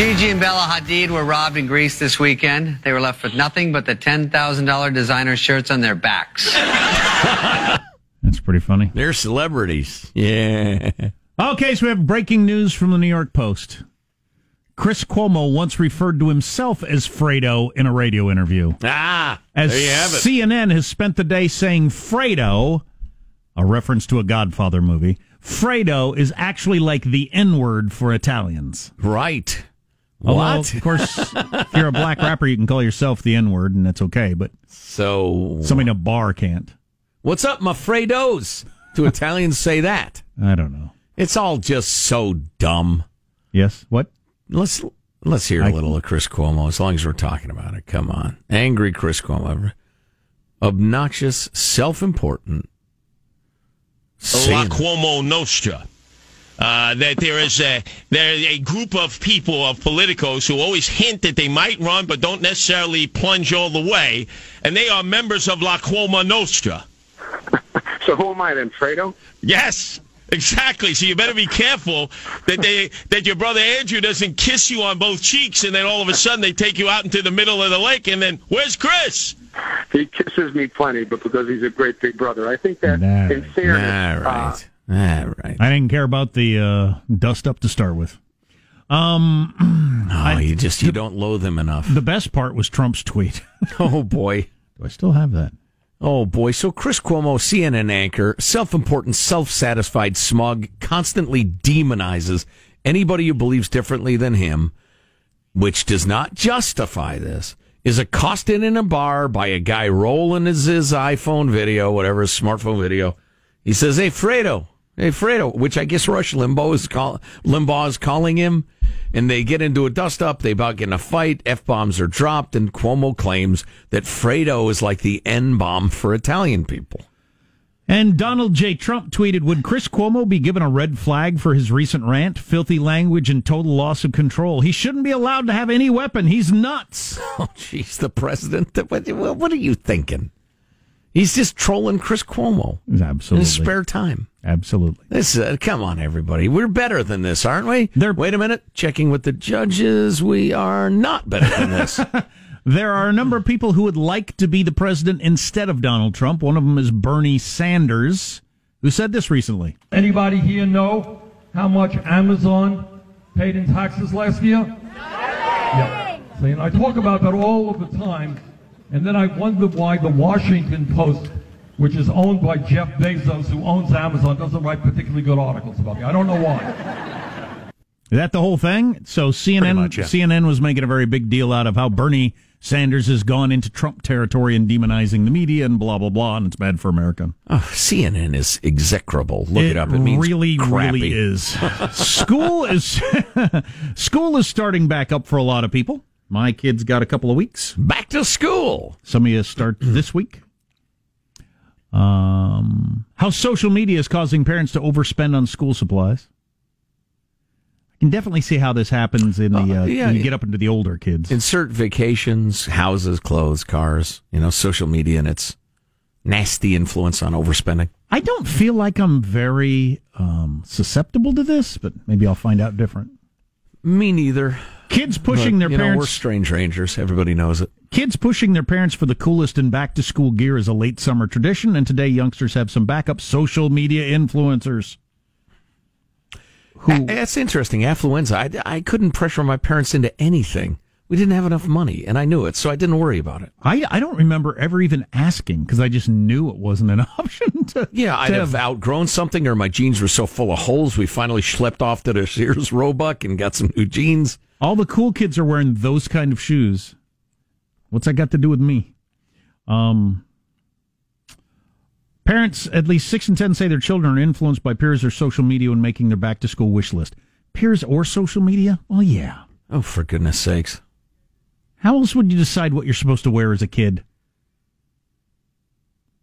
Gigi and Bella Hadid were robbed in Greece this weekend. They were left with nothing but the $10,000 designer shirts on their backs. That's pretty funny. They're celebrities. Yeah. Okay, so we have breaking news from the New York Post. Chris Cuomo once referred to himself as Fredo in a radio interview. Ah, as there you have it. CNN has spent the day saying Fredo, a reference to a Godfather movie, Fredo is actually like the N-word for Italians. Right. What? Although, of course, if you're a black rapper, you can call yourself the N-word, and that's okay, but so somebody in a bar can't. What's up, my Fredos? Do Italians say that? I don't know. It's all just so dumb. Yes? What? Let's hear a little of Chris Cuomo, as long as we're talking about it. Come on. Angry Chris Cuomo. Obnoxious, self-important. La Cuomo Nostra. That there is a group of people, of politicos, who always hint that they might run but don't necessarily plunge all the way, and they are members of La Cuomo Nostra. So who am I then, Fredo? Yes. Exactly. So you better be careful that your brother Andrew doesn't kiss you on both cheeks, and then all of a sudden they take you out into the middle of the lake, and then where's Chris? He kisses me plenty, but because he's a great big brother, I think that in fairness. All right. I didn't care about the dust up to start with. You don't loathe him enough. The best part was Trump's tweet. Oh boy, do I still have that? Oh, boy. So Chris Cuomo, CNN anchor, self-important, self-satisfied smug, constantly demonizes anybody who believes differently than him, which does not justify this, is accosted in a bar by a guy rolling his iPhone video, whatever, his smartphone video. He says, hey, Fredo, which I guess Rush Limbaugh is calling him. And they get into a dust-up. They about get in a fight. F-bombs are dropped. And Cuomo claims that Fredo is like the N-bomb for Italian people. And Donald J. Trump tweeted, would Chris Cuomo be given a red flag for his recent rant? Filthy language and total loss of control. He shouldn't be allowed to have any weapon. He's nuts. Oh, jeez, the president. What are you thinking? He's just trolling Chris Cuomo. Absolutely. In his spare time. Absolutely. This come on, everybody. We're better than this, aren't we? Wait a minute. Checking with the judges. We are not better than this. There are a number of people who would like to be the president instead of Donald Trump. One of them is Bernie Sanders, who said this recently. Anybody here know how much Amazon paid in taxes last year? Yeah. See, and I talk about that all of the time. And then I wonder why the Washington Post, which is owned by Jeff Bezos, who owns Amazon, doesn't write particularly good articles about me. I don't know why. Is that the whole thing? So CNN, much, yeah. CNN was making a very big deal out of how Bernie Sanders has gone into Trump territory and demonizing the media and blah, blah, blah, and it's bad for America. Oh, CNN is execrable. Look it up. It means really, crappy. Really is. School is starting back up for a lot of people. My kid's got a couple of weeks. Back to school. Some of you start this week. How social media is causing parents to overspend on school supplies. I can definitely see how this happens in the when you get up into the older kids. Insert vacations, houses, clothes, cars, social media and its nasty influence on overspending. I don't feel like I'm very susceptible to this, but maybe I'll find out different. Me neither. Kids pushing their parents. We're strange rangers. Everybody knows it. Kids pushing their parents for the coolest and back-to-school gear is a late summer tradition, and today youngsters have some backup social media influencers. That's interesting. Affluenza. I couldn't pressure my parents into anything. We didn't have enough money, and I knew it, so I didn't worry about it. I don't remember ever even asking, because I just knew it wasn't an option. I'd have outgrown something, or my jeans were so full of holes, we finally schlepped off to the Sears Roebuck and got some new jeans. All the cool kids are wearing those kind of shoes. What's that got to do with me? Parents, at least 6 and 10, say their children are influenced by peers or social media when making their back-to-school wish list. Peers or social media? Well, yeah. Oh, for goodness sakes. How else would you decide what you're supposed to wear as a kid?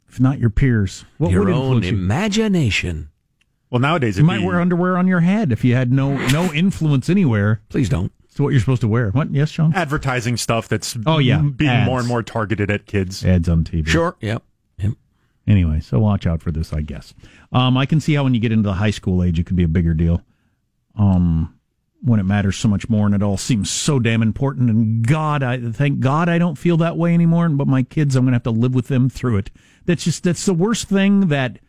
If not your peers. Your own imagination. Well, nowadays... You might wear underwear on your head if you had no influence anywhere. Please don't. It's what you're supposed to wear. What? Yes, Sean? Advertising stuff that's being ads. More and more targeted at kids. Ads on TV. Sure. Yep. Anyway, so watch out for this, I guess. I can see how when you get into the high school age, it could be a bigger deal. when it matters so much more, and it all seems so damn important. And God, thank God I don't feel that way anymore. But my kids, I'm going to have to live with them through it. That's the worst thing that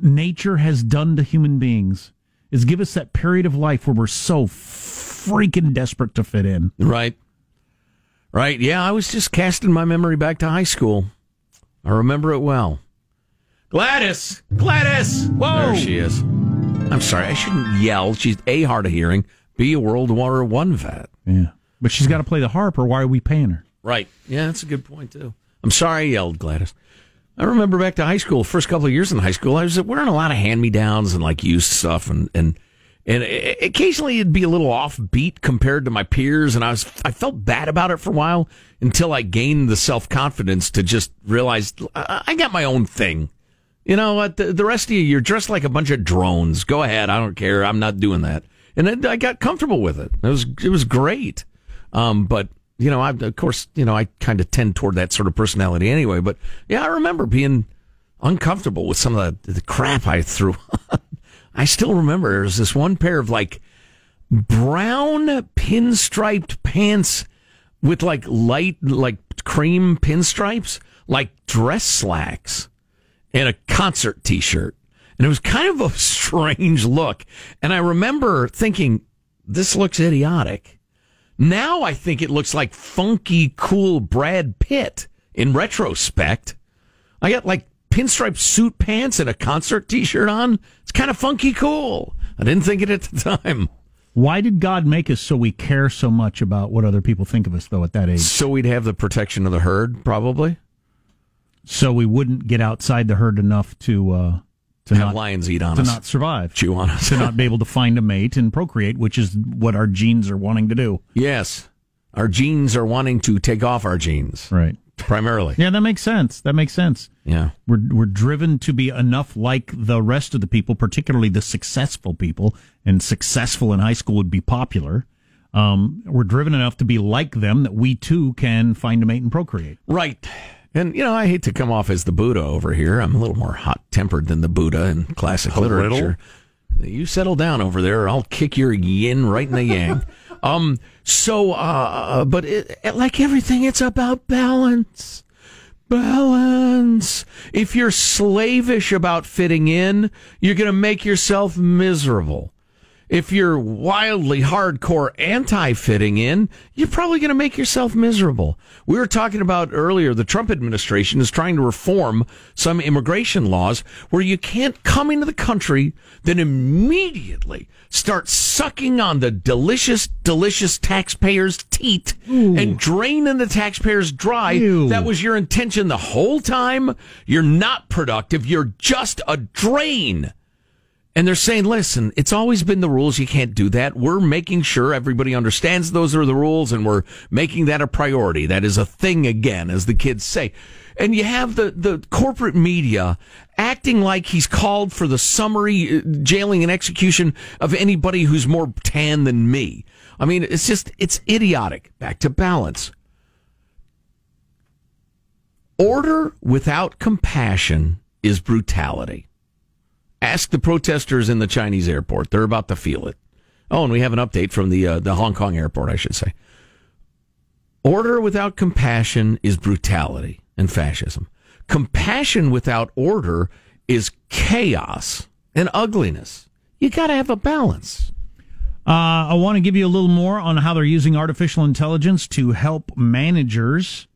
nature has done to human beings, is give us that period of life where we're so freaking desperate to fit in. Right. Yeah, I was just casting my memory back to high school. I remember it well. Gladys! Whoa! There she is. I'm sorry, I shouldn't yell. She's A, hard of hearing, B, a World War I vet. Yeah, but she's got to play the harp, or why are we paying her? Right. Yeah, that's a good point, too. I'm sorry I yelled, Gladys. I remember back to high school, first couple of years in high school, I was wearing a lot of hand-me-downs and, like, used stuff, and occasionally it'd be a little offbeat compared to my peers, and I felt bad about it for a while until I gained the self-confidence to just realize I got my own thing. You know what? The rest of you, you're dressed like a bunch of drones. Go ahead. I don't care. I'm not doing that. And I got comfortable with it. It was great. But, you know, I kind of tend toward that sort of personality anyway. But, yeah, I remember being uncomfortable with some of the crap I threw on. I still remember there was this one pair of, like, brown pinstriped pants with, like, light, like, cream pinstripes, like dress slacks, and a concert T-shirt. And it was kind of a strange look. And I remember thinking, this looks idiotic. Now I think it looks like funky, cool Brad Pitt in retrospect. I got like pinstripe suit pants and a concert T-shirt on. It's kind of funky cool. I didn't think it at the time. Why did God make us so we care so much about what other people think of us, though, at that age? So we'd have the protection of the herd, probably. So we wouldn't get outside the herd enough to have not, lions eat on to us, to not survive, chew on us, to not be able to find a mate and procreate, which is what our genes are wanting to do. Yes, our genes are wanting to take off our genes, right? Primarily. Yeah, that makes sense. Yeah, we're driven to be enough like the rest of the people, particularly the successful people, and successful in high school would be popular. We're driven enough to be like them that we too can find a mate and procreate. Right. And, you know, I hate to come off as the Buddha over here. I'm a little more hot-tempered than the Buddha in classic literature. You settle down over there, or I'll kick your yin right in the yang. But like everything, it's about balance. Balance. If you're slavish about fitting in, you're going to make yourself miserable. If you're wildly hardcore anti-fitting in, you're probably going to make yourself miserable. We were talking about earlier, the Trump administration is trying to reform some immigration laws where you can't come into the country, then immediately start sucking on the delicious, delicious taxpayers' teat. Ooh. And draining the taxpayers dry. Ew. That was your intention the whole time. You're not productive. You're just a drain. And they're saying, listen, it's always been the rules. You can't do that. We're making sure everybody understands those are the rules, and we're making that a priority. That is a thing again, as the kids say. And you have the corporate media acting like he's called for the summary jailing and execution of anybody who's more tan than me. I mean, it's idiotic. Back to balance. Order without compassion is brutality. Ask the protesters in the Chinese airport. They're about to feel it. Oh, and we have an update from the Hong Kong airport, I should say. Order without compassion is brutality and fascism. Compassion without order is chaos and ugliness. You got to have a balance. I want to give you a little more on how they're using artificial intelligence to help managers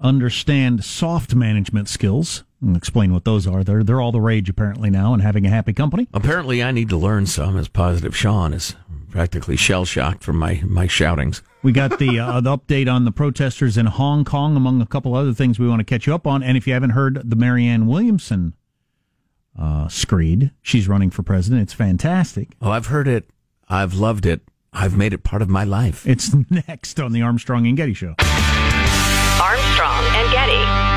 understand soft management skills. And explain what those are. They're all the rage apparently now, and having a happy company. Apparently, I need to learn some, as Positive Sean is practically shell shocked from my shoutings. We got the update on the protesters in Hong Kong, among a couple other things we want to catch you up on. And if you haven't heard the Marianne Williamson screed, she's running for president. It's fantastic. Oh, I've heard it. I've loved it. I've made it part of my life. It's next on the Armstrong and Getty Show. Armstrong and Getty.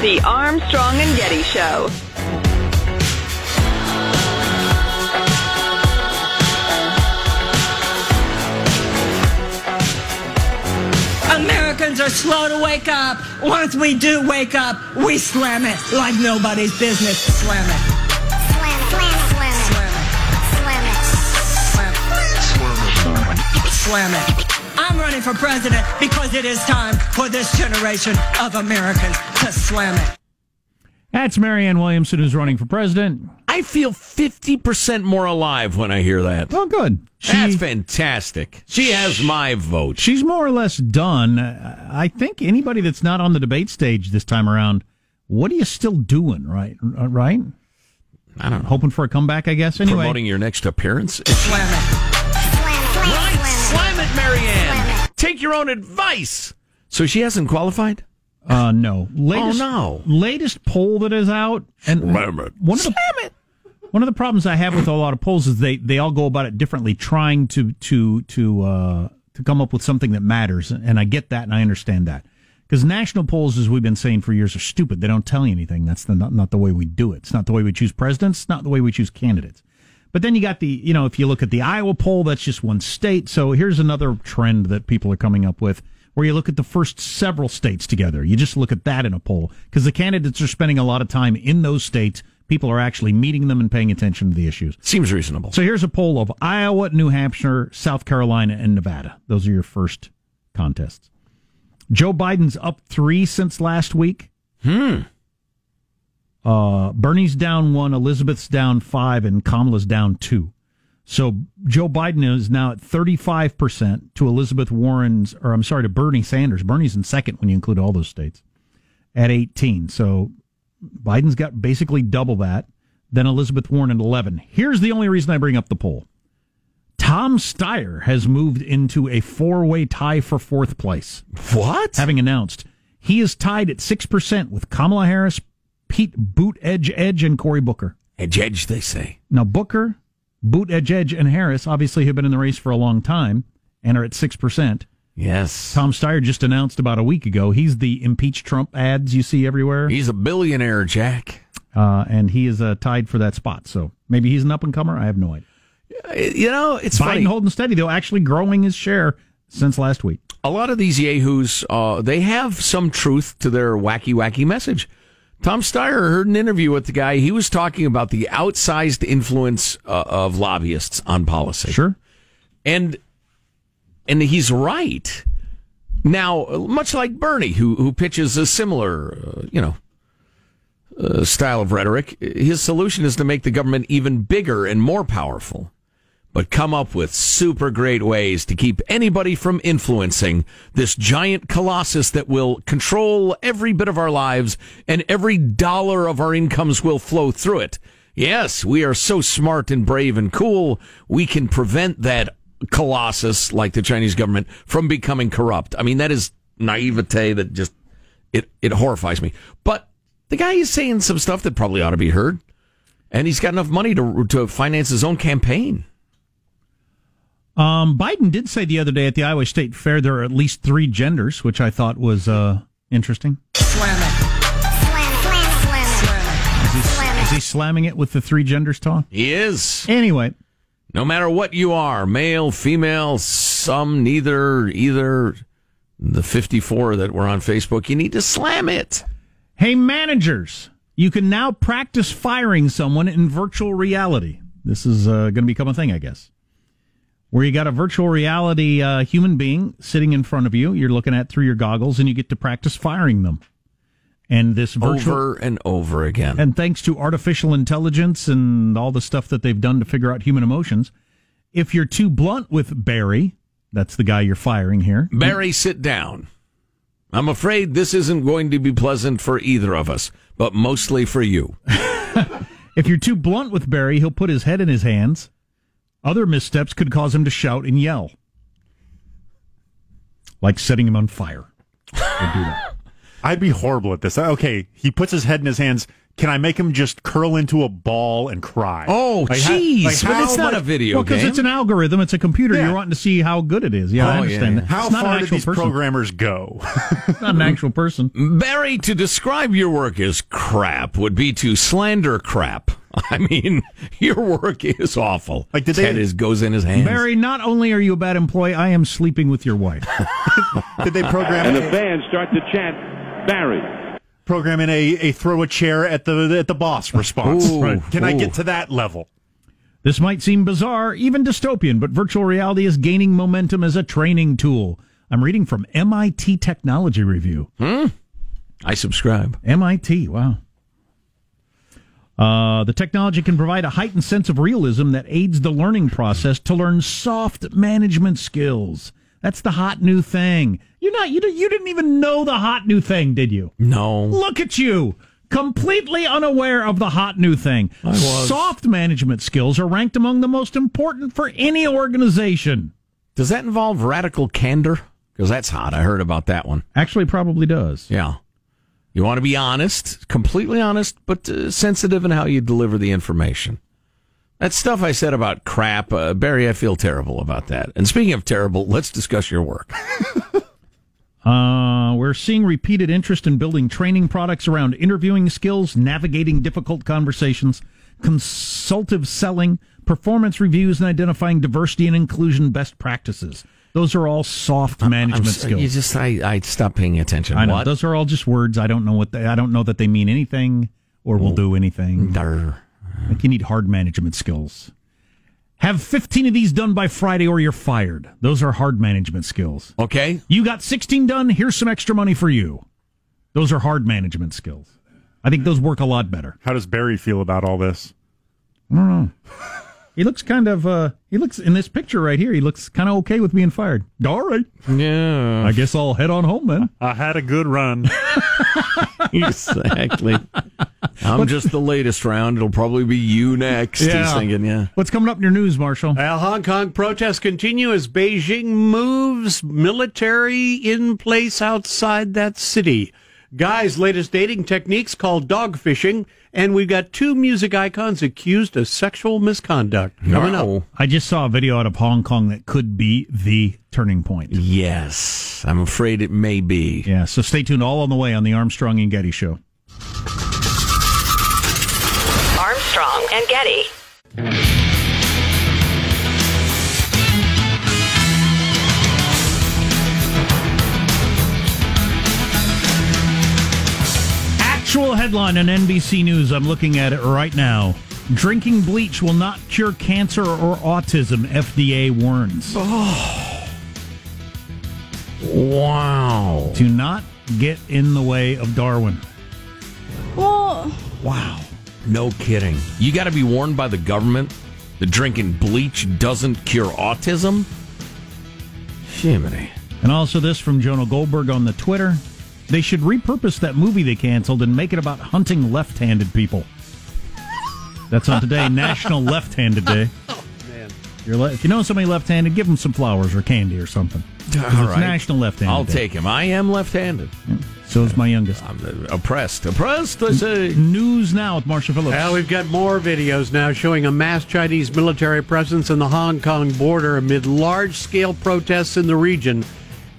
The Armstrong and Getty Show. wake up. Once we do wake up, we slam it like nobody's business. Slam it. Slam it. Slam it. Slam it. Slam it. Slam it. Slam it. I'm running for president because it is time for this generation of Americans to slam it. That's Marianne Williamson, who's running for president. I feel 50% more alive when I hear that. Oh, good. That's fantastic. She has my vote. She's more or less done. I think anybody that's not on the debate stage this time around, what are you still doing, right? I don't know. Hoping for a comeback, I guess, anyway. Promoting your next appearance? Slam it. Slam it. Right? Slam it, Marianne. It. Take your own advice. So she hasn't qualified? No. Latest poll that is out. And one of the problems I have with a lot of polls is they all go about it differently, trying to come up with something that matters. And I get that and I understand that. Because national polls, as we've been saying for years, are stupid. They don't tell you anything. That's not the way we do it. It's not the way we choose presidents. It's not the way we choose candidates. But then you got if you look at the Iowa poll, that's just one state. So here's another trend that people are coming up with, where you look at the first several states together. You just look at that in a poll. Because the candidates are spending a lot of time in those states. People are actually meeting them and paying attention to the issues. Seems reasonable. So here's a poll of Iowa, New Hampshire, South Carolina, and Nevada. Those are your first contests. Joe Biden's up 3 since last week. Bernie's down 1, Elizabeth's down 5, and Kamala's down 2. So Joe Biden is now at 35% to to Bernie Sanders. Bernie's in second when you include all those states at 18. So Biden's got basically double that. Then Elizabeth Warren at 11. Here's the only reason I bring up the poll. Tom Steyer has moved into a 4-way tie for 4th place. What? Having announced. He is tied at 6% with Kamala Harris, Pete Buttigieg, and Cory Booker. Edge, they say. Now, Booker, Buttigieg, and Harris obviously have been in the race for a long time and are at 6%. Yes. Tom Steyer just announced about a week ago. He's the impeach Trump ads you see everywhere. He's a billionaire, Jack. And he is tied for that spot. So maybe he's an up-and-comer. I have no idea. It's Biden funny. Holding steady, though, actually growing his share since last week. A lot of these yahoos, they have some truth to their wacky, wacky message. Tom Steyer heard an interview with the guy. He was talking about the outsized influence of lobbyists on policy. Sure. And he's right. Now, much like Bernie, who pitches a similar, style of rhetoric, his solution is to make the government even bigger and more powerful, but come up with super great ways to keep anybody from influencing this giant colossus that will control every bit of our lives, and every dollar of our incomes will flow through it. Yes, we are so smart and brave and cool, we can prevent that colossus, like the Chinese government, from becoming corrupt. I mean, that is naivete that just, it horrifies me. But the guy is saying some stuff that probably ought to be heard, and he's got enough money to finance his own campaign. Biden did say the other day at the Iowa State Fair there are at least 3 genders, which I thought was interesting. Slam it. Slam it. Slam it. Slam it. Is he slamming it with the 3 genders, Tom? He is. Anyway. No matter what you are, male, female, some, neither, either, the 54 that were on Facebook, you need to slam it. Hey, managers, you can now practice firing someone in virtual reality. This is going to become a thing, I guess. Where you got a virtual reality human being sitting in front of you, you're looking at through your goggles, and you get to practice firing them. And this virtual, over and over again. And thanks to artificial intelligence and all the stuff that they've done to figure out human emotions, if you're too blunt with Barry, that's the guy you're firing here. Barry, sit down. I'm afraid this isn't going to be pleasant for either of us, but mostly for you. If you're too blunt with Barry, he'll put his head in his hands. Other missteps could cause him to shout and yell, like setting him on fire. They'd do that. I'd be horrible at this. Okay, he puts his head in his hands. Can I make him just curl into a ball and cry? Oh, jeez. But it's not a video game. Well, because it's an algorithm. It's a computer. Yeah. You're wanting to see how good it is. Yeah, I understand that. How far did these programmers go? It's not an actual person. Barry, to describe your work as crap would be to slander crap. I mean, your work is awful. Like his head goes in his hands. Barry, not only are you a bad employee, I am sleeping with your wife. Did they program and the fans start to chant Barry? Program in a throw a chair at the boss response. Ooh, right. Can I get to that level? This might seem bizarre, even dystopian, but virtual reality is gaining momentum as a training tool. I'm reading from MIT Technology Review. I subscribe. MIT, wow. The technology can provide a heightened sense of realism that aids the learning process to learn soft management skills. That's the hot new thing. You didn't even know the hot new thing, did you? No. Look at you. Completely unaware of the hot new thing. I was. Soft management skills are ranked among the most important for any organization. Does that involve radical candor? Because that's hot. I heard about that one. Actually, probably does. Yeah. You want to be honest, completely honest, but sensitive in how you deliver the information. That stuff I said about crap, Barry, I feel terrible about that. And speaking of terrible, let's discuss your work. We're seeing repeated interest in building training products around interviewing skills, navigating difficult conversations, consultative selling, performance reviews, and identifying diversity and inclusion best practices. Those are all soft management skills. I stopped paying attention. I know. What? Those are all just words. I don't know that they mean anything or will do anything. Like you need hard management skills. Have 15 of these done by Friday or you're fired. Those are hard management skills. Okay. You got 16 done. Here's some extra money for you. Those are hard management skills. I think those work a lot better. How does Barry feel about all this? I don't know. He looks kind of, in this picture right here, he looks kind of okay with being fired. All right. Yeah. I guess I'll head on home then. I had a good run. Exactly. Just the latest round. It'll probably be you next. Yeah. He's thinking, yeah. What's coming up in your news, Marshall? Well, Hong Kong protests continue as Beijing moves military in place outside that city. Guys' latest dating techniques called dogfishing, and we've got two music icons accused of sexual misconduct. Coming up. I just saw a video out of Hong Kong that could be the turning point. Yes, I'm afraid it may be. Yeah, so stay tuned all on the way on the Armstrong and Getty Show. Armstrong and Getty. Actual headline on NBC News. I'm looking at it right now. Drinking bleach will not cure cancer or autism, FDA warns. Oh. Wow. Do not get in the way of Darwin. Oh. Wow. No kidding. You got to be warned by the government that drinking bleach doesn't cure autism? Jiminy. And also this from Jonah Goldberg on the Twitter. They should repurpose that movie they canceled and make it about hunting left-handed people. That's on today, National Left-Handed Day. Oh, man. If you know somebody left-handed, give them some flowers or candy or something. All right. National Left-Handed Day. I'll take him. I am left-handed. Yeah. So is my youngest. I'm oppressed. Oppressed, I say. News now with Marshall Phillips. Well, we've got more videos now showing a mass Chinese military presence in the Hong Kong border amid large-scale protests in the region.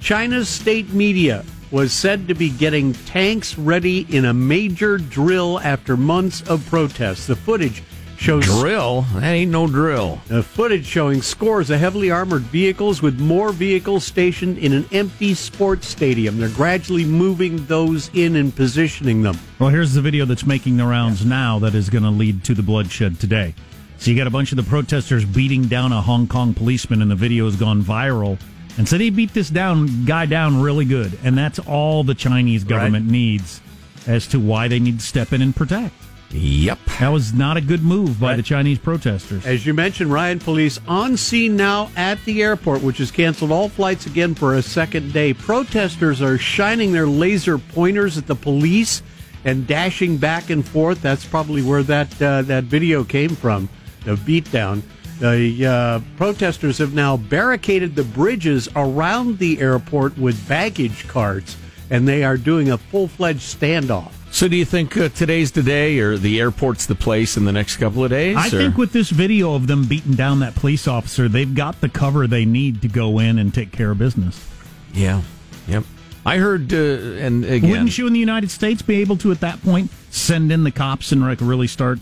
China's state media was said to be getting tanks ready in a major drill after months of protests. The footage shows... Drill? That ain't no drill. The footage showing scores of heavily armored vehicles with more vehicles stationed in an empty sports stadium. They're gradually moving those in and positioning them. Well, here's the video that's making the rounds now that is going to lead to the bloodshed today. So you got a bunch of the protesters beating down a Hong Kong policeman, and the video has gone viral. And so they beat this guy down really good. And that's all the Chinese government needs as to why they need to step in and protect. Yep. That was not a good move by the Chinese protesters. As you mentioned, Ryan, police on scene now at the airport, which has canceled all flights again for a second day. Protesters are shining their laser pointers at the police and dashing back and forth. That's probably where that video came from, the beatdown. The protesters have now barricaded the bridges around the airport with baggage carts, and they are doing a full-fledged standoff. So do you think today's the day, or the airport's the place in the next couple of days? I think with this video of them beating down that police officer, they've got the cover they need to go in and take care of business. Yeah, yep. I heard, and again... Wouldn't you in the United States be able to, at that point, send in the cops and really start...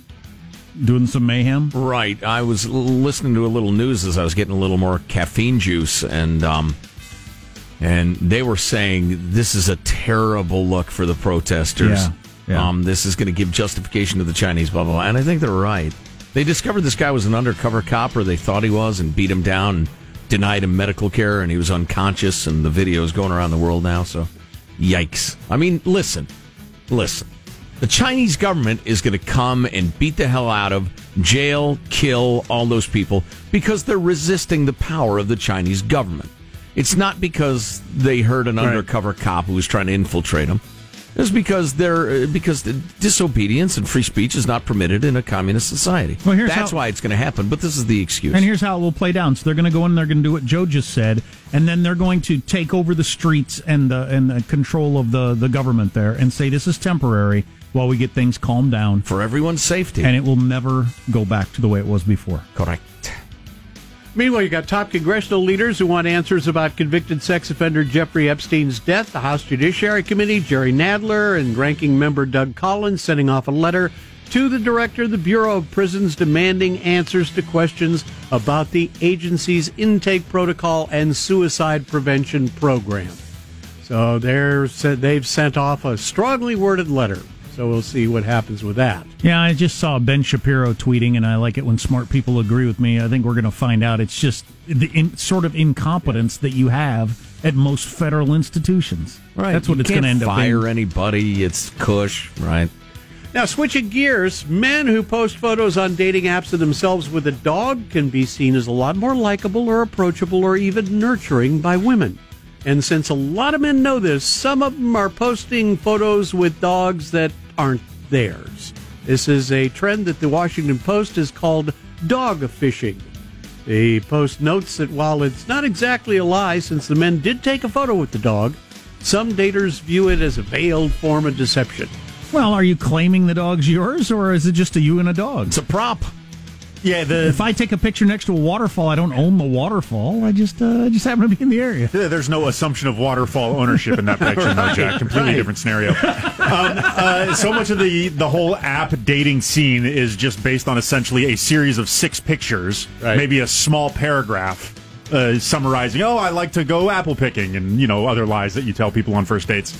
doing some mayhem? Right. I was listening to a little news as I was getting a little more caffeine juice, and And they were saying this is a terrible look for the protesters. Yeah. This is going to give justification to the Chinese, blah, blah, blah. And I think they're right. They discovered this guy was an undercover cop, or they thought he was, and beat him down and denied him medical care, and he was unconscious, and the video is going around the world now, so yikes. I mean, listen. The Chinese government is going to come and beat the hell out of, jail, kill all those people because they're resisting the power of the Chinese government. It's not because they heard an undercover cop who was trying to infiltrate them. It's because the disobedience and free speech is not permitted in a communist society. Well, that's why it's going to happen, but this is the excuse. And here's how it will play down. So they're going to go in and they're going to do what Joe just said, and then they're going to take over the streets and the control of the government there and say this is temporary while we get things calmed down. For everyone's safety. And it will never go back to the way it was before. Correct. Meanwhile, you got top congressional leaders who want answers about convicted sex offender Jeffrey Epstein's death. The House Judiciary Committee, Jerry Nadler, and ranking member Doug Collins sending off a letter to the director of the Bureau of Prisons demanding answers to questions about the agency's intake protocol and suicide prevention program. So they've sent off a strongly worded letter. So we'll see what happens with that. Yeah, I just saw Ben Shapiro tweeting, and I like it when smart people agree with me. I think we're going to find out it's just the sort of incompetence that you have at most federal institutions. Right. That's what it's going to end up being. You can't fire anybody. It's cush, right? Now, switching gears, men who post photos on dating apps of themselves with a dog can be seen as a lot more likable or approachable or even nurturing by women. And since a lot of men know this, some of them are posting photos with dogs that aren't theirs. This is a trend that the Washington Post has called dog fishing. The Post notes that while it's not exactly a lie, since the men did take a photo with the dog, some daters view it as a veiled form of deception. Well, are you claiming the dog's yours, or is it just a you and a dog? It's a prop. Yeah, if I take a picture next to a waterfall, I don't own the waterfall. I just happen to be in the area. There's no assumption of waterfall ownership in that picture, right, no, Jack. Completely different scenario. So much of the whole app dating scene is just based on essentially a series of 6 pictures, maybe a small paragraph summarizing, oh, I like to go apple picking, and other lies that you tell people on first dates.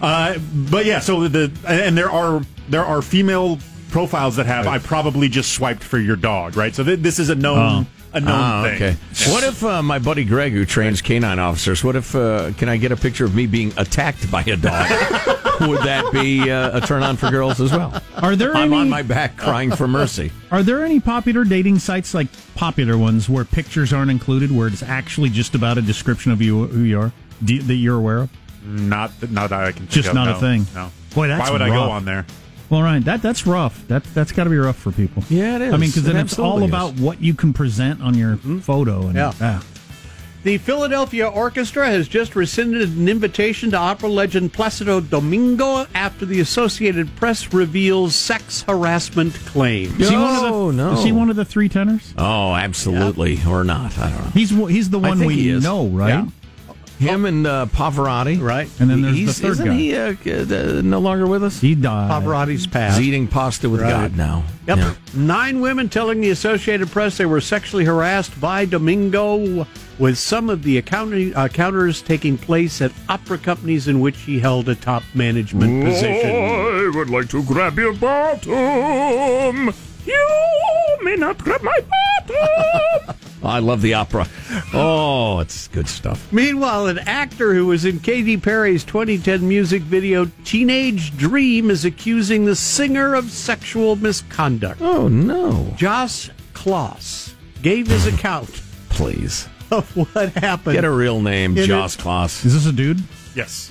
But yeah, so there are female profiles that have, I probably just swiped for your dog, right? So this is a known thing. Okay. What if my buddy Greg, who trains canine officers, what if, can I get a picture of me being attacked by a dog? Would that be a turn-on for girls as well? I'm on my back crying for mercy. Are there any popular dating sites, like popular ones, where pictures aren't included, where it's actually just about a description of who you are, that you're aware of? Not that I can think just of, not no, a thing. No. Boy, that's why would rough. I go on there? Well, Ryan, that's rough. That's got to be rough for people. Yeah, it is. I mean, because then it's all about what you can present on your photo. And The Philadelphia Orchestra has just rescinded an invitation to opera legend Placido Domingo after the Associated Press reveals sex harassment claims. Is he one of the three tenors? Oh, absolutely. Yeah. Or not. I don't know. He's the one we know, right? Yeah. Him and Pavarotti. Right. And then there's the third guy. Isn't he no longer with us? He died. Pavarotti's passed. He's eating pasta with God now. Yep. Yeah. 9 women telling the Associated Press they were sexually harassed by Domingo, with some of the encounters taking place at opera companies in which he held a top management position. I would like to grab your bottom. You may not grab my bottom. I love the opera. Oh, it's good stuff. Meanwhile, an actor who was in Katy Perry's 2010 music video Teenage Dream is accusing the singer of sexual misconduct. Oh, no. Josh Klaus gave his account. Please. Of what happened. Get a real name, Josh Klaus. Is this a dude? Yes.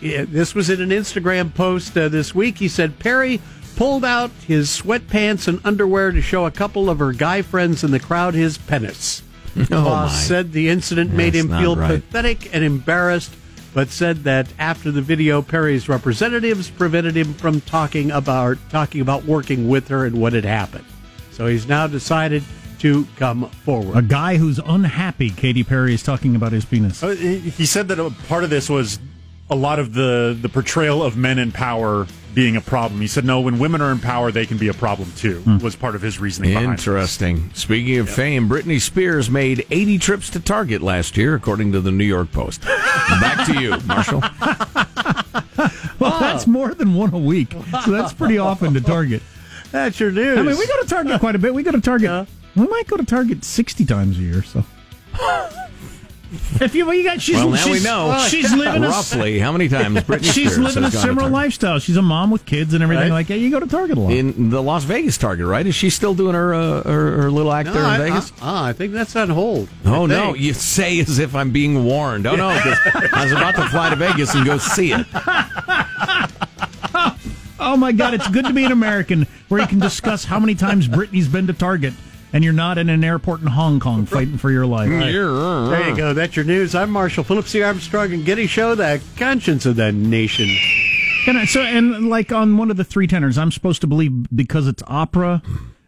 Yeah, this was in an Instagram post this week. He said, Perry pulled out his sweatpants and underwear to show a couple of her guy friends in the crowd his penis. Klaus said the incident made him feel pathetic and embarrassed, but said that after the video, Perry's representatives prevented him from talking about working with her and what had happened. So he's now decided to come forward. A guy who's unhappy Katy Perry is talking about his penis. He said that a part of this was a lot of the portrayal of men in power being a problem. He said, no, when women are in power, they can be a problem, too, was part of his reasoning behind it. Interesting. Speaking of fame, Britney Spears made 80 trips to Target last year, according to the New York Post. Back to you, Marshall. Well, that's more than one a week, so that's pretty often to Target. That's your news. I mean, we go to Target quite a bit. We go to Target. We might go to Target 60 times a year, so... If you, well, you got, she's, well, now she's, we know. She's living roughly how many times Britney Spears she's living a similar lifestyle. She's a mom with kids and everything like that. You go to Target a lot. In the Las Vegas Target, right? Is she still doing her little act there in Vegas? I think that's on hold. Oh, no. You say as if I'm being warned. Oh, no, because I was about to fly to Vegas and go see it. Oh, my God. It's good to be an American where you can discuss how many times Britney's been to Target. And you're not in an airport in Hong Kong fighting for your life. Right. There you go. That's your news. I'm Marshall Phillips, the Armstrong and Getty Show, the conscience of the nation. And like on one of the three tenors, I'm supposed to believe because it's opera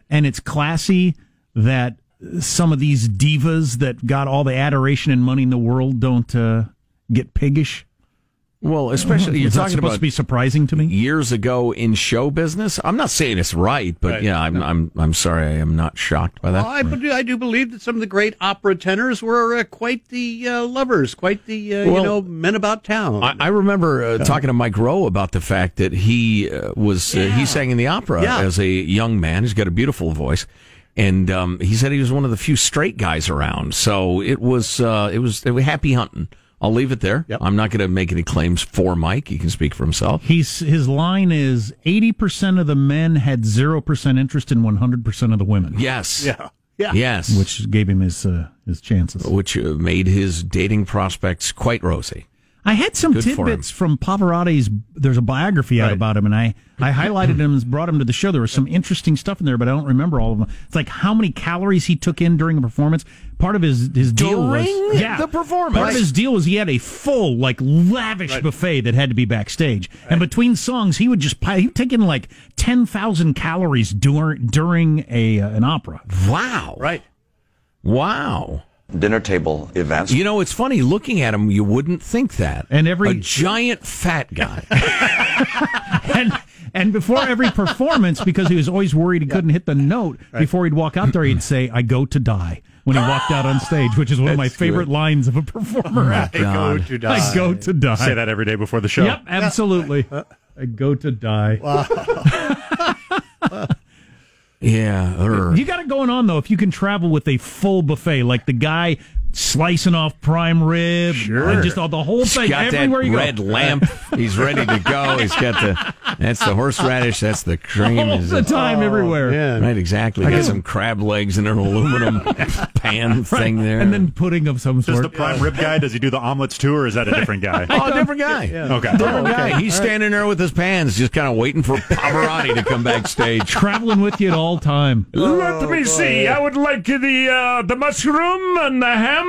and it's classy that some of these divas that got all the adoration and money in the world don't get piggish. Well, especially you're talking about to be surprising to me. Years ago in show business, I'm not saying it's right, but I'm sorry, I am not shocked by that. Well, I do believe that some of the great opera tenors were quite the lovers, quite the men about town. I remember talking to Mike Rowe about the fact that he he sang in the opera as a young man. He's got a beautiful voice. And he said he was one of the few straight guys around, so it was happy hunting. I'll leave it there. Yep. I'm not going to make any claims for Mike. He can speak for himself. His line is 80% of the men had 0% interest in 100% of the women. Yes. Yeah. Yeah. Yes. Which gave him his chances. Which made his dating prospects quite rosy. I had some tidbits from Pavarotti's. There's a biography out about him, and I highlighted him and brought him to the show. There was some interesting stuff in there, but I don't remember all of them. It's like how many calories he took in during a performance. Part of his deal was... During the performance? Part of his deal was he had a full, lavish buffet that had to be backstage. Right. And between songs, he would he'd take in, 10,000 calories during an opera. Wow. Right. Wow. Dinner table events. You know, it's funny looking at him. You wouldn't think that. And a giant fat guy. and before every performance, because he was always worried he couldn't hit the note. Right. Before he'd walk out there, he'd say, "I go to die." When he walked out on stage, which is one of my favorite lines of a performer. I go to die. I go to die. Say that every day before the show. Yep, absolutely. I go to die. Wow. Yeah. You got it going on, though, if you can travel with a full buffet, like the guy slicing off prime rib, just all the whole thing, everywhere you go. He's got that red lamp. He's ready to go. He's got that's the horseradish, that's the cream. All the time, everywhere. Yeah. Right, exactly. Got some crab legs in an aluminum pan thing there. And then pudding of some sort. Does the prime rib guy, does he do the omelets too, or is that a different guy? Oh, different guy. Yeah. Okay. Different guy. He's standing there with his pans, just kind of waiting for Pavarotti to come backstage. Traveling with you at all time. Let me see. I would like the mushroom and the ham.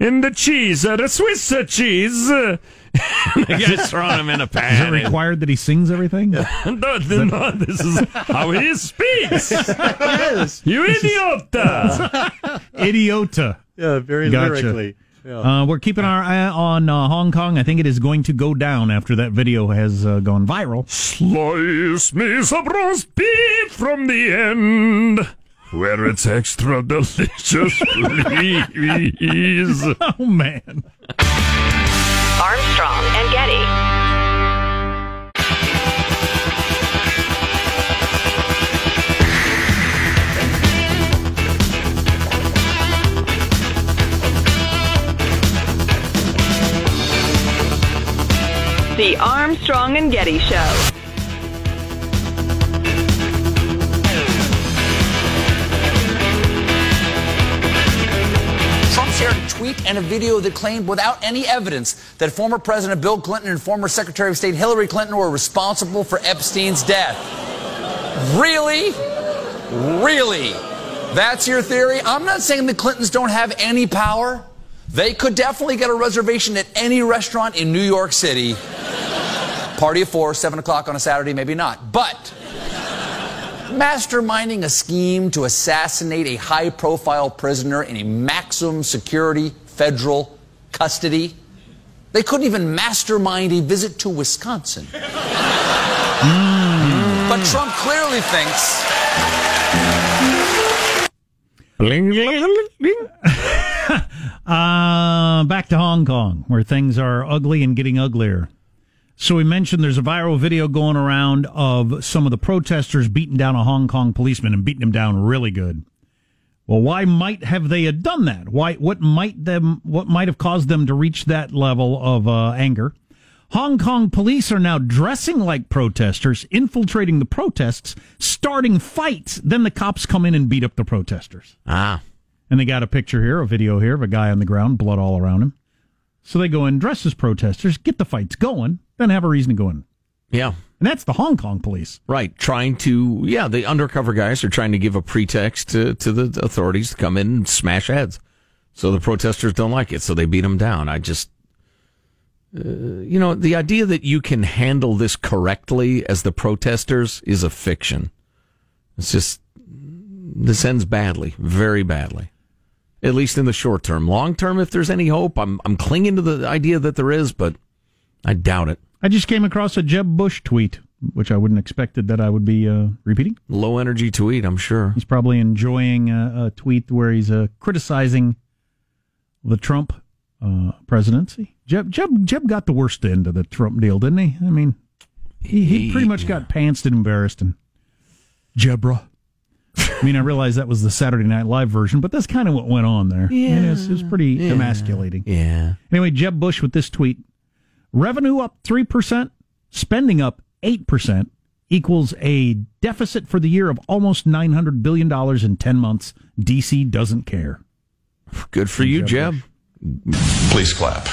In the cheese, the Swiss cheese. Just throwing him in a pan. Is it required that he sings everything? No, this is how he speaks. Yes. You idiota. Idiota. Yeah, very lyrically. Yeah. We're keeping our eye on Hong Kong. I think it is going to go down after that video has gone viral. Slice me some roast beef from the end. Where it's extra delicious, please. Oh, man. Armstrong and Getty. The Armstrong and Getty Show. Shared a tweet and a video that claimed without any evidence that former President Bill Clinton and former Secretary of State Hillary Clinton were responsible for Epstein's death. Really? Really? That's your theory? I'm not saying the Clintons don't have any power. They could definitely get a reservation at any restaurant in New York City. Party of 4, 7 o'clock on a Saturday, maybe not. But... masterminding a scheme to assassinate a high-profile prisoner in a maximum security federal custody. They couldn't even mastermind a visit to Wisconsin. But Trump clearly thinks. Bling, bling, bling. Back to Hong Kong, where things are ugly and getting uglier. So we mentioned there's a viral video going around of some of the protesters beating down a Hong Kong policeman and beating him down really good. Well, why might have they had done that? Why? What might have caused them to reach that level of anger? Hong Kong police are now dressing like protesters, infiltrating the protests, starting fights. Then the cops come in and beat up the protesters. Ah. And they got a picture here, a video here of a guy on the ground, blood all around him. So they go in, dress as protesters, get the fights going, then have a reason to go in. Yeah. And that's the Hong Kong police. Right. Trying to, the undercover guys are trying to give a pretext to the authorities to come in and smash heads. So the protesters don't like it, so they beat them down. I just, the idea that you can handle this correctly as the protesters is a fiction. It's just, this ends badly, very badly, at least in the short term. Long term, if there's any hope, I'm clinging to the idea that there is, but I doubt it. I just came across a Jeb Bush tweet, which I wouldn't expected that I would be repeating. Low energy tweet, I'm sure. He's probably enjoying a tweet where he's criticizing the Trump presidency. Jeb got the worst end of the Trump deal, didn't he? I mean, he pretty much got pantsed and embarrassed. And Jebra. I mean, I realize that was the Saturday Night Live version, but that's kind of what went on there. Yeah. And it was pretty emasculating. Yeah. Anyway, Jeb Bush with this tweet. Revenue up 3%, spending up 8% equals a deficit for the year of almost $900 billion in 10 months. D.C. doesn't care. Good for you, Jeb. Please clap.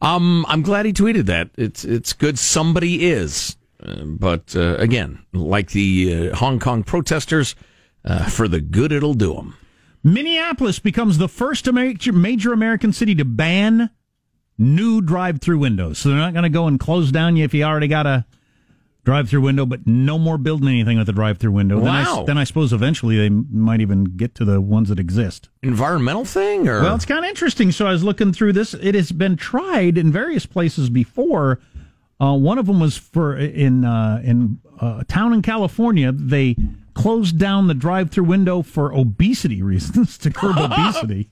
I'm glad he tweeted that. It's good somebody is. But again, like the Hong Kong protesters, for the good it'll do them. Minneapolis becomes the first major American city to ban new drive-through windows. So they're not going to go and close down you if you already got a drive-through window, but no more building anything with a drive-through window. Wow. Then I suppose eventually they might even get to the ones that exist. Environmental thing? Or? Well, it's kind of interesting. So I was looking through this. It has been tried in various places before. One of them was for in a town in California. They closed down the drive-through window for obesity reasons, to curb obesity.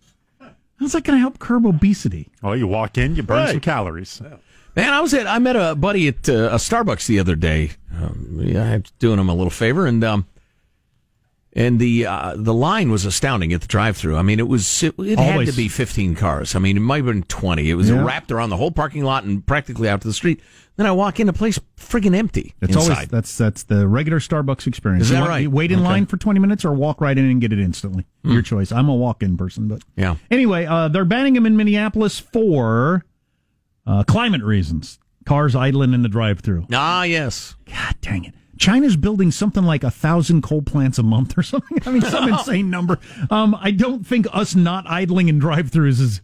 How's that going to help curb obesity? Oh, you walk in, you burn some calories. Man, I met a buddy at a Starbucks the other day. I'm doing him a little favor, and the line was astounding at the drive-through. I mean, it had to be 15 cars. I mean, it might have been 20. It was wrapped around the whole parking lot and practically out to the street. Then I walk into a place friggin' empty. It's inside. Always that's the regular Starbucks experience. Is that right? You wait in line for 20 minutes or walk right in and get it instantly. Your choice. I'm a walk-in person, but anyway, they're banning them in Minneapolis for climate reasons. Cars idling in the drive-through. Ah, yes. God dang it. China's building something like 1,000 coal plants a month or something. I mean, some insane number. I don't think us not idling in drive-thrus is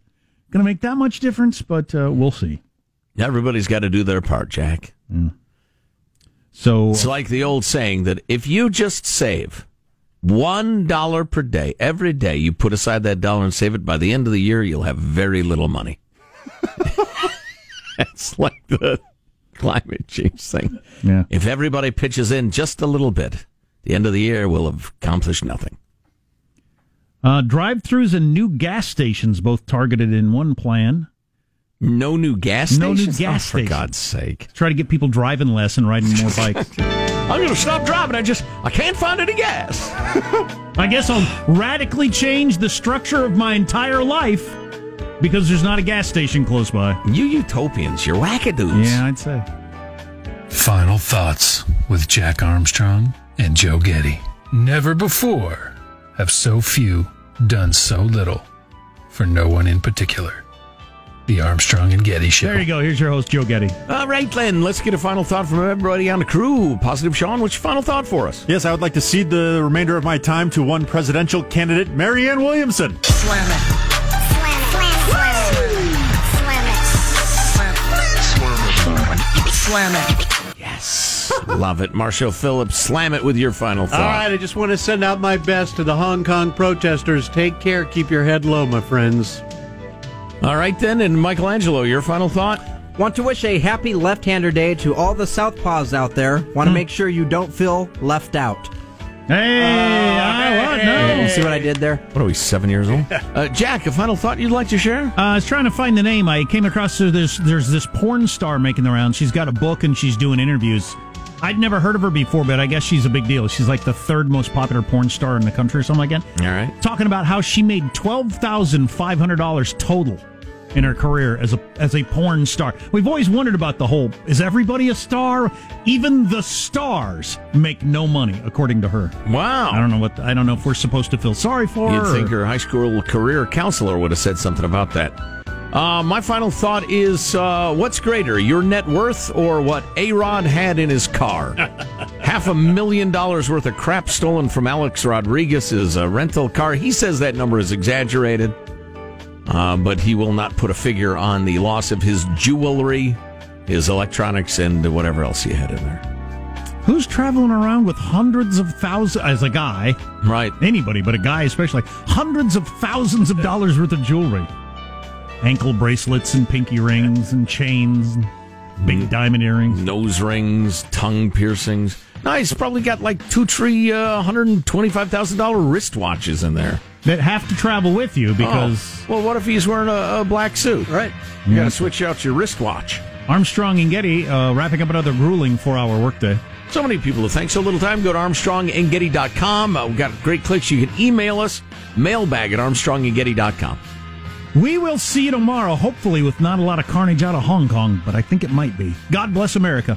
going to make that much difference, but we'll see. Everybody's got to do their part, Jack. Mm. So it's like the old saying that if you just save $1 per day, every day you put aside that dollar and save it, by the end of the year, you'll have very little money. That's like the climate change thing. Yeah. If everybody pitches in just a little bit, at the end of the year we'll have accomplished nothing. Drive-thrus and new gas stations both targeted in one plan. No new gas stations? No new gas stations. For God's sake. Try to get people driving less and riding more bikes. I'm going to stop driving. I can't find any gas. I guess I'll radically change the structure of my entire life because there's not a gas station close by. You utopians, you're wackadoos. Yeah, I'd say. Final Thoughts with Jack Armstrong and Joe Getty. Never before have so few done so little for no one in particular. The Armstrong and Getty Show. There you go. Here's your host, Joe Getty. All right, Glenn. Let's get a final thought from everybody on the crew. Positive Sean, what's your final thought for us? Yes, I would like to cede the remainder of my time to one presidential candidate, Marianne Williamson. Slam it. Slam it. Yes. Love it. Marshall Phillips, slam it with your final thought. All right, I just want to send out my best to the Hong Kong protesters. Take care. Keep your head low, my friends. All right, then. And Michelangelo, your final thought? Want to wish a happy left-hander day to all the Southpaws out there. Want to make sure you don't feel left out. Hey, I know. You see what I did there? What are we, 7 years old? Jack, a final thought you'd like to share? I was trying to find the name. I came across there's this porn star making the rounds. She's got a book and she's doing interviews. I'd never heard of her before, but I guess she's a big deal. She's like the third most popular porn star in the country or something like that. All right. Talking about how she made $12,500 total in her career as a porn star. We've always wondered about the whole, is everybody a star? Even the stars make no money, according to her. Wow. I don't know if we're supposed to feel sorry for her. You'd think her high school career counselor would have said something about that. My final thought is, what's greater, your net worth or what A-Rod had in his car? $500,000 worth of crap stolen from Alex Rodriguez's rental car. He says that number is exaggerated. But he will not put a figure on the loss of his jewelry, his electronics, and whatever else he had in there. Who's traveling around with hundreds of thousands, as a guy, right? Anybody, but a guy especially, hundreds of thousands of dollars worth of jewelry. Ankle bracelets and pinky rings and chains, and big diamond earrings. Nose rings, tongue piercings. No, he's probably got like two, three $125,000 wristwatches in there. That have to travel with you because... Oh. Well, what if he's wearing a black suit? Right. You got to switch out your wristwatch. Armstrong and Getty wrapping up another grueling 4-hour workday. So many people to thank. So little time. Go to armstrongandgetty.com. We've got great clicks. You can email us, mailbag@armstrongandgetty.com. We will see you tomorrow, hopefully with not a lot of carnage out of Hong Kong, but I think it might be. God bless America.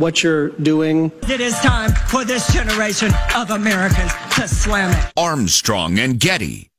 what you're doing. It is time for this generation of Americans to slam it. Armstrong and Getty.